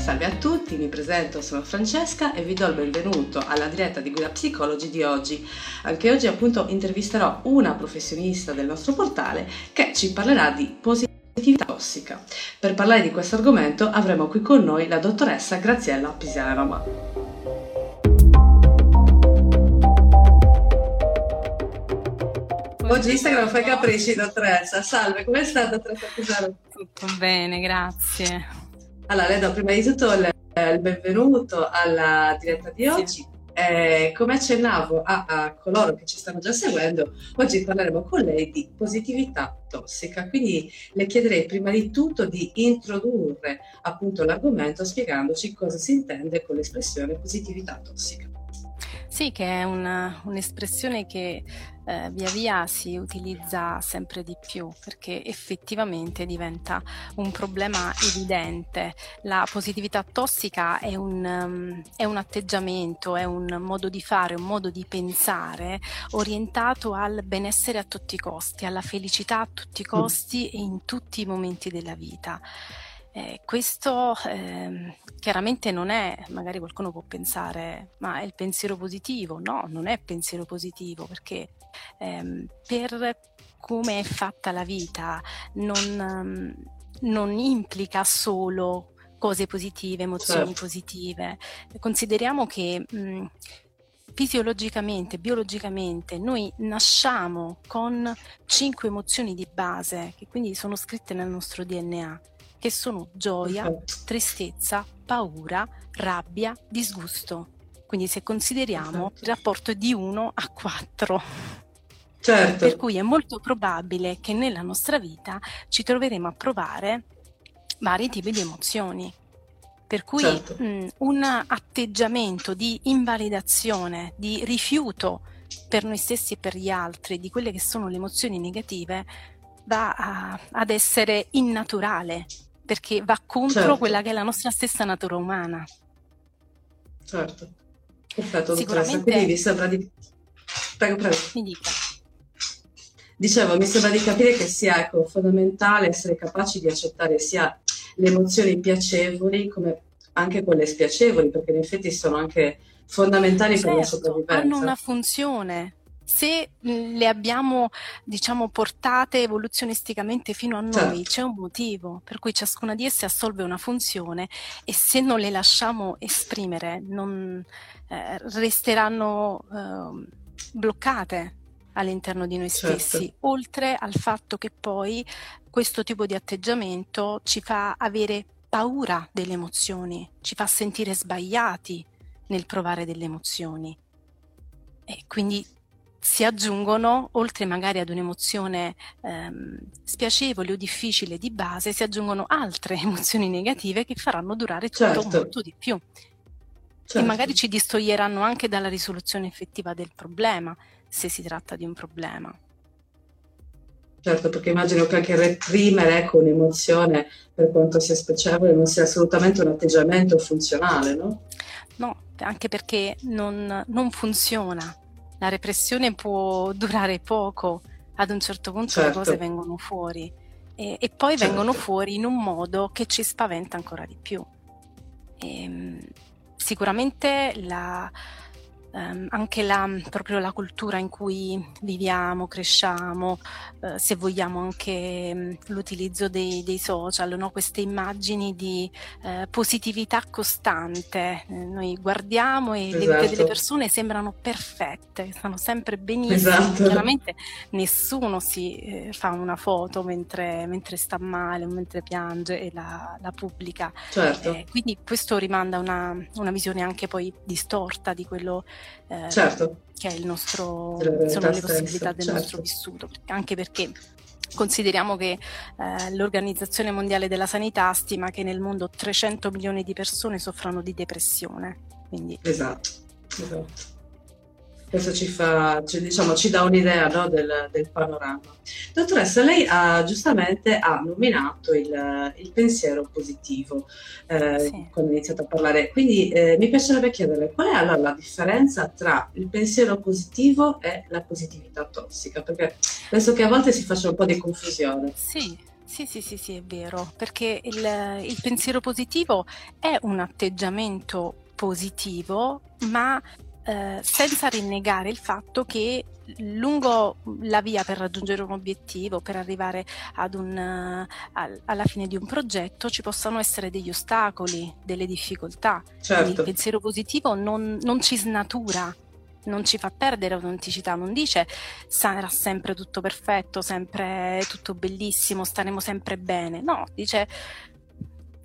Salve a tutti, mi presento, sono Francesca e vi do il benvenuto alla diretta di Guida Psicologi di oggi. Anche oggi appunto intervisterò una professionista del nostro portale che ci parlerà di positività tossica. Per parlare di questo argomento avremo qui con noi la dottoressa Graziella Pisaroma. Oggi Instagram fa i capricci, dottoressa. Salve, come sta, dottoressa Pisaroma? Tutto bene, grazie. Allora, le do prima di tutto il benvenuto alla diretta di oggi. Come accennavo a coloro che ci stanno già seguendo, oggi parleremo con lei di positività tossica. Quindi le chiederei prima di tutto di introdurre appunto l'argomento spiegandoci cosa si intende con l'espressione positività tossica. Sì, che è un'espressione che via via si utilizza sempre di più, perché effettivamente diventa un problema evidente. La positività tossica è un atteggiamento, è un modo di fare, un modo di pensare orientato al benessere a tutti i costi, alla felicità a tutti i costi e in tutti i momenti della vita. Questo chiaramente non è, magari qualcuno può pensare, ma è il pensiero positivo. No, non è pensiero positivo, perché per come è fatta la vita non implica solo cose positive, emozioni positive. Consideriamo che fisiologicamente, biologicamente, noi nasciamo con 5 emozioni di base, che quindi sono scritte nel nostro DNA, che sono gioia, tristezza, paura, rabbia, disgusto. Quindi se consideriamo il rapporto di 1 a 4. Certo. Per cui è molto probabile che nella nostra vita ci troveremo a provare vari tipi di emozioni. Per cui un atteggiamento di invalidazione, di rifiuto per noi stessi e per gli altri di quelle che sono le emozioni negative va ad essere innaturale, perché va contro quella che è la nostra stessa natura umana. Certo. Perfetto, dottoressa. Quindi mi sembra di... Prego. Mi dica. Dicevo, mi sembra di capire che sia fondamentale essere capaci di accettare sia le emozioni piacevoli come anche quelle spiacevoli, perché in effetti sono anche fondamentali per la sopravvivenza. Hanno una funzione. Se le abbiamo, diciamo, portate evoluzionisticamente fino a noi, c'è un motivo per cui ciascuna di esse assolve una funzione, e se non le lasciamo esprimere resteranno bloccate all'interno di noi stessi, oltre al fatto che poi questo tipo di atteggiamento ci fa avere paura delle emozioni, ci fa sentire sbagliati nel provare delle emozioni, e quindi si aggiungono, oltre magari ad un'emozione spiacevole o difficile di base, si aggiungono altre emozioni negative che faranno durare tutto molto di più. E magari ci distoglieranno anche dalla risoluzione effettiva del problema, se si tratta di un problema. Certo, perché immagino che anche reprimere un'emozione, per quanto sia spiacevole, non sia assolutamente un atteggiamento funzionale, no? No, anche perché non funziona. La repressione può durare poco, ad un certo punto le cose vengono fuori e poi vengono fuori in un modo che ci spaventa ancora di più. Sicuramente proprio la cultura in cui viviamo, cresciamo, se vogliamo anche l'utilizzo dei social, no? Queste immagini di positività costante, noi guardiamo e le vite delle persone sembrano perfette, stanno sempre benissimo, chiaramente nessuno si fa una foto mentre sta male o mentre piange e la pubblica, quindi questo rimanda una visione anche poi distorta di quello che è il nostro, sono le possibilità del nostro vissuto, anche perché consideriamo che l'Organizzazione Mondiale della Sanità stima che nel mondo 300 milioni di persone soffrano di depressione, quindi Questo ci fa, diciamo, ci dà un'idea, no, del panorama. Dottoressa, lei giustamente ha nominato il pensiero positivo, sì, quando ho iniziato a parlare. Quindi mi piacerebbe chiederle qual è allora la differenza tra il pensiero positivo e la positività tossica, perché penso che a volte si faccia un po' di confusione. Sì. Sì, è vero, perché il pensiero positivo è un atteggiamento positivo, ma senza rinnegare il fatto che lungo la via per raggiungere un obiettivo, per arrivare ad alla fine di un progetto, ci possono essere degli ostacoli, delle difficoltà. Certo. Quindi il pensiero positivo non ci snatura, non ci fa perdere autenticità, non dice sarà sempre tutto perfetto, sempre tutto bellissimo, staremo sempre bene, no, dice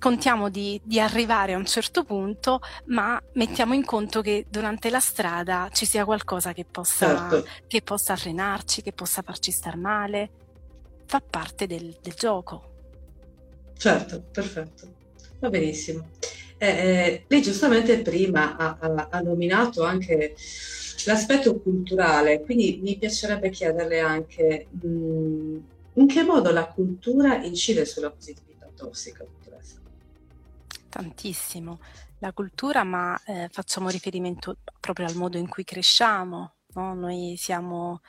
contiamo di arrivare a un certo punto, ma mettiamo in conto che durante la strada ci sia qualcosa che possa, certo, che possa frenarci, che possa farci star male, fa parte del gioco. Certo, perfetto, va benissimo. Lei giustamente prima ha nominato anche l'aspetto culturale, quindi mi piacerebbe chiederle anche in che modo la cultura incide sulla positività tossica. Tantissimo. La cultura, ma facciamo riferimento proprio al modo in cui cresciamo, no? Noi siamo,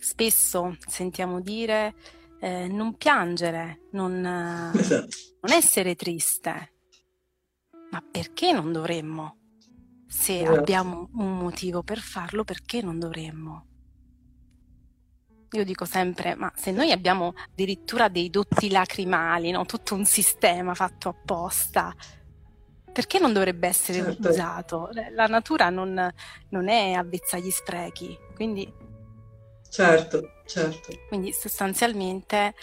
spesso sentiamo dire non piangere, non essere triste, ma perché non dovremmo? Se abbiamo un motivo per farlo, perché non dovremmo? Io dico sempre, ma se noi abbiamo addirittura dei dotti lacrimali, no? Tutto un sistema fatto apposta, perché non dovrebbe essere, certo, usato? La natura non è avvezza agli sprechi, quindi... Certo. Quindi sostanzialmente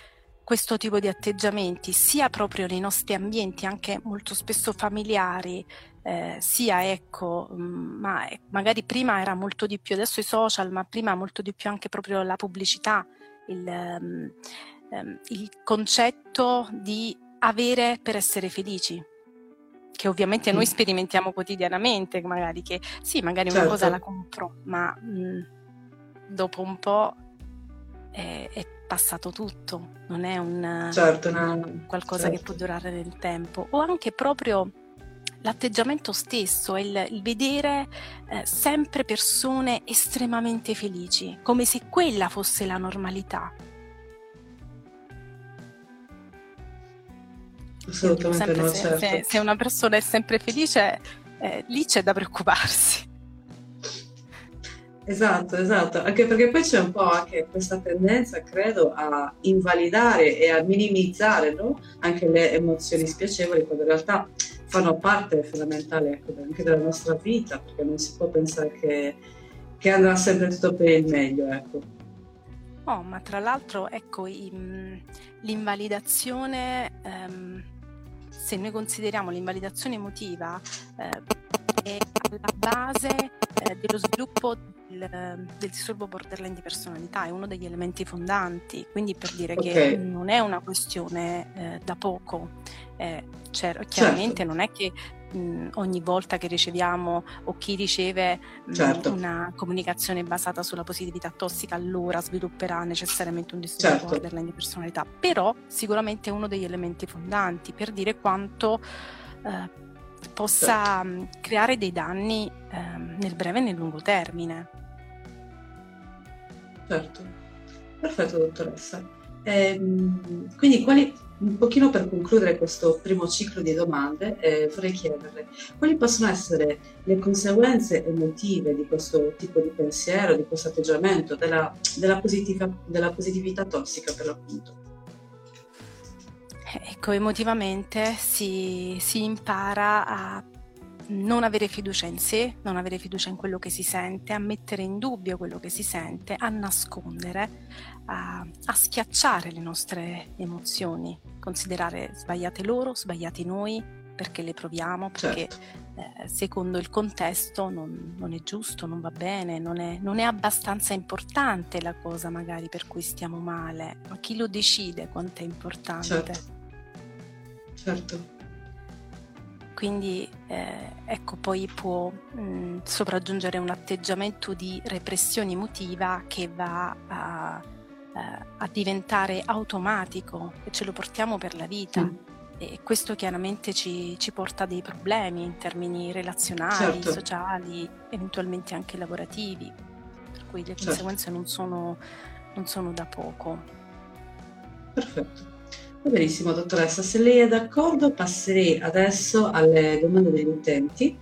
questo tipo di atteggiamenti, sia proprio nei nostri ambienti, anche molto spesso familiari, sia, ecco, ma magari prima era molto di più, adesso i social, ma prima molto di più anche proprio la pubblicità, il concetto di avere per essere felici, che ovviamente noi sperimentiamo quotidianamente, magari che sì, magari una, certo, cosa la compro, ma... dopo un po' è passato tutto, non è un, certo, no, qualcosa, certo, che può durare nel tempo, o anche proprio l'atteggiamento stesso, il vedere sempre persone estremamente felici, come se quella fosse la normalità. Assolutamente no, certo. Se una persona è sempre felice, lì c'è da preoccuparsi. Esatto, anche perché poi c'è un po' anche questa tendenza, credo, a invalidare e a minimizzare, no? Anche le emozioni spiacevoli, quando in realtà fanno parte fondamentale, ecco, anche della nostra vita, perché non si può pensare che andrà sempre tutto per il meglio, ecco. Oh, ma tra l'altro, ecco, l'invalidazione, se noi consideriamo l'invalidazione emotiva, è alla base dello sviluppo del disturbo borderline di personalità, è uno degli elementi fondanti, quindi per dire, okay, che non è una questione da poco, chiaramente, certo, non è che ogni volta che riceviamo o chi riceve, certo, una comunicazione basata sulla positività tossica allora svilupperà necessariamente un disturbo, certo, borderline di personalità, però sicuramente è uno degli elementi fondanti per dire quanto possa, certo, creare dei danni nel breve e nel lungo termine. Certo, perfetto, dottoressa. Quindi un pochino per concludere questo primo ciclo di domande, vorrei chiederle quali possono essere le conseguenze emotive di questo tipo di pensiero, di questo atteggiamento, della positività tossica per l'appunto. Ecco, emotivamente si impara a non avere fiducia in sé, non avere fiducia in quello che si sente, a mettere in dubbio quello che si sente, a nascondere, a schiacciare le nostre emozioni, considerare sbagliate loro, sbagliati noi, perché le proviamo, perché, certo, secondo il contesto non è giusto, non va bene, non è abbastanza importante la cosa magari per cui stiamo male, ma chi lo decide quanto è importante? Certo. Quindi ecco, poi può sopraggiungere un atteggiamento di repressione emotiva che va a diventare automatico e ce lo portiamo per la vita. E questo chiaramente ci porta a dei problemi in termini relazionali, certo, sociali, eventualmente anche lavorativi, per cui le conseguenze non sono da poco. Perfetto. Benissimo, dottoressa, se lei è d'accordo passerei adesso alle domande degli utenti.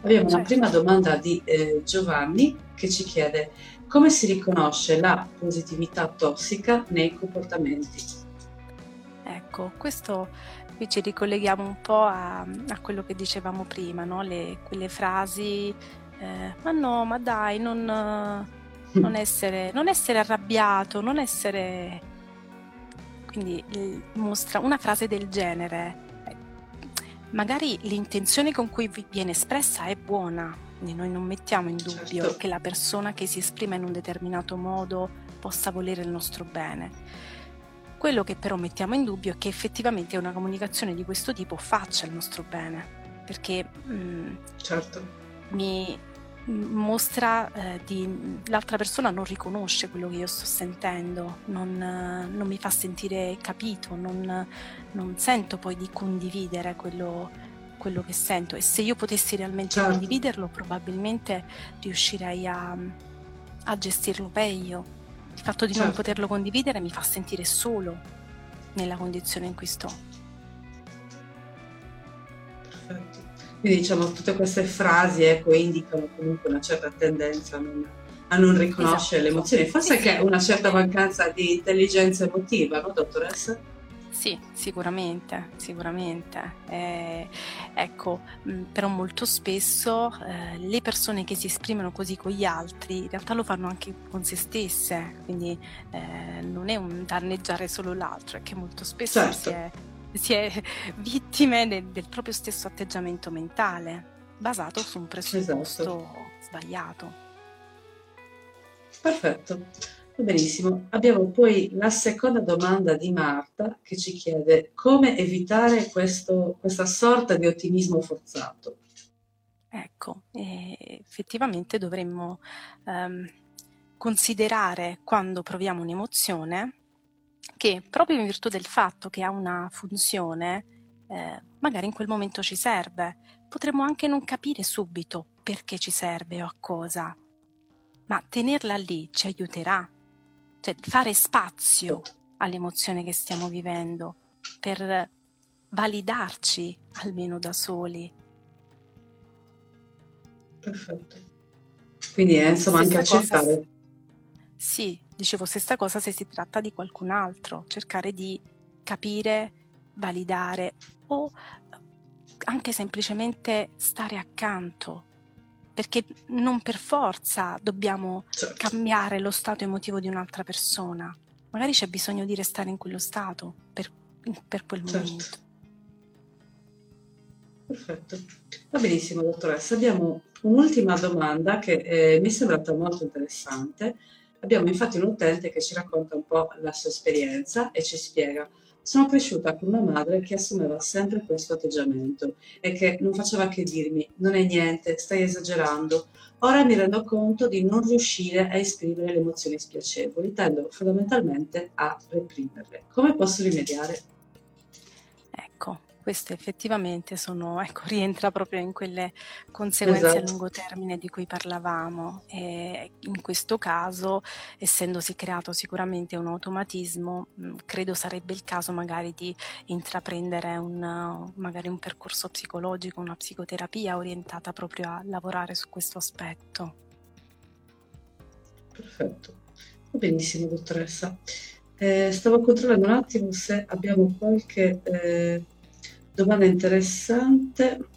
Abbiamo una prima domanda di Giovanni che ci chiede: come si riconosce la positività tossica nei comportamenti? Ecco, questo qui ci ricolleghiamo un po' a quello che dicevamo prima, no? Quelle frasi, ma no, ma dai, non essere arrabbiato, non essere... Quindi mostra una frase del genere. Magari l'intenzione con cui viene espressa è buona, quindi noi non mettiamo in dubbio che la persona che si esprime in un determinato modo possa volere il nostro bene. Quello che però mettiamo in dubbio è che effettivamente una comunicazione di questo tipo faccia il nostro bene, perché mi mostra l'altra persona non riconosce quello che io sto sentendo, non mi fa sentire capito, non sento poi di condividere quello che sento, e se io potessi realmente condividerlo probabilmente riuscirei a gestirlo meglio. Il fatto di non poterlo condividere mi fa sentire solo nella condizione in cui sto. Perfetto. Quindi diciamo tutte queste frasi, ecco, indicano comunque una certa tendenza a non riconoscere le emozioni, forse che è una certa mancanza di intelligenza emotiva, no, dottoressa? Sì, sicuramente. Ecco, però molto spesso le persone che si esprimono così con gli altri in realtà lo fanno anche con se stesse, quindi non è un danneggiare solo l'altro, è che molto spesso si è vittime del proprio stesso atteggiamento mentale basato su un presupposto sbagliato. Perfetto, benissimo. Abbiamo poi la seconda domanda di Marta che ci chiede: come evitare questa sorta di ottimismo forzato? Ecco, effettivamente dovremmo considerare, quando proviamo un'emozione, che proprio in virtù del fatto che ha una funzione, magari in quel momento ci serve. Potremmo anche non capire subito perché ci serve o a cosa, ma tenerla lì ci aiuterà. Cioè, fare spazio all'emozione che stiamo vivendo per validarci almeno da soli. Perfetto. Quindi insomma anche accettare. Sì. Dicevo, stessa cosa se si tratta di qualcun altro, cercare di capire, validare o anche semplicemente stare accanto, perché non per forza dobbiamo cambiare lo stato emotivo di un'altra persona, magari c'è bisogno di restare in quello stato per quel momento. Perfetto, va benissimo, dottoressa. Abbiamo un'ultima domanda che mi è sembrata molto interessante. Abbiamo infatti un utente che ci racconta un po' la sua esperienza e ci spiega: sono cresciuta con una madre che assumeva sempre questo atteggiamento e che non faceva che dirmi non è niente, stai esagerando. Ora mi rendo conto di non riuscire a esprimere le emozioni spiacevoli, tendo fondamentalmente a reprimerle. Come posso rimediare? Ecco, queste effettivamente rientra proprio in quelle conseguenze a lungo termine di cui parlavamo, e in questo caso, essendosi creato sicuramente un automatismo, credo sarebbe il caso magari di intraprendere magari un percorso psicologico, una psicoterapia orientata proprio a lavorare su questo aspetto. Perfetto, benissimo, dottoressa. Stavo controllando un attimo se abbiamo qualche domanda interessante.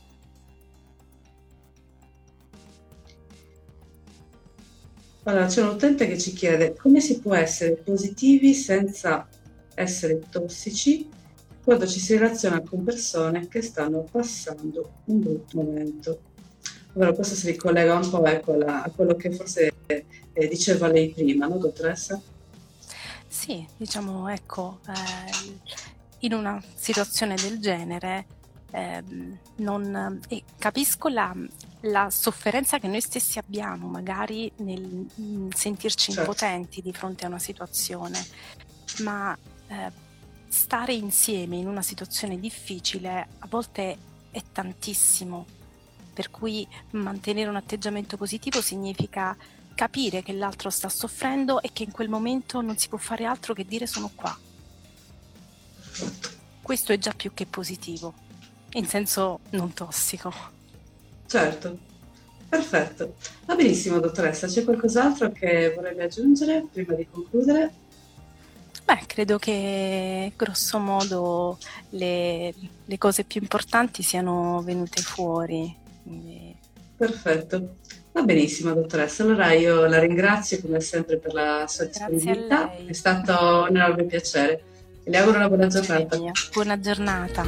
Allora, c'è un utente che ci chiede: come si può essere positivi senza essere tossici quando ci si relaziona con persone che stanno passando un brutto momento? Allora, questo si ricollega un po' a quello che forse diceva lei prima, no, dottoressa? Sì, diciamo, ecco, in una situazione del genere capisco la sofferenza che noi stessi abbiamo magari nel sentirci impotenti di fronte a una situazione, ma stare insieme in una situazione difficile a volte è tantissimo, per cui mantenere un atteggiamento positivo significa capire che l'altro sta soffrendo e che in quel momento non si può fare altro che dire sono qua. Questo è già più che positivo, in senso non tossico. Certo, perfetto. Va benissimo, dottoressa, c'è qualcos'altro che vorrebbe aggiungere prima di concludere? Beh, credo che grosso modo le cose più importanti siano venute fuori. Quindi... Perfetto, va benissimo, dottoressa. Allora io la ringrazio come sempre per la sua disponibilità, è stato un enorme piacere. Le auguro una buona giornata. Buona giornata.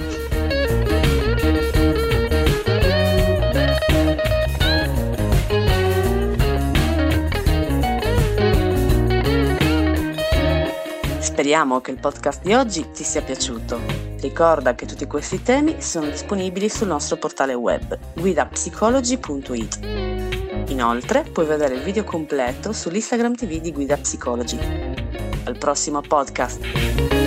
Speriamo che il podcast di oggi ti sia piaciuto. Ricorda che tutti questi temi sono disponibili sul nostro portale web GuidaPsicologi.it. Inoltre puoi vedere il video completo sull'Instagram TV di Guida Psicologi. Al prossimo podcast!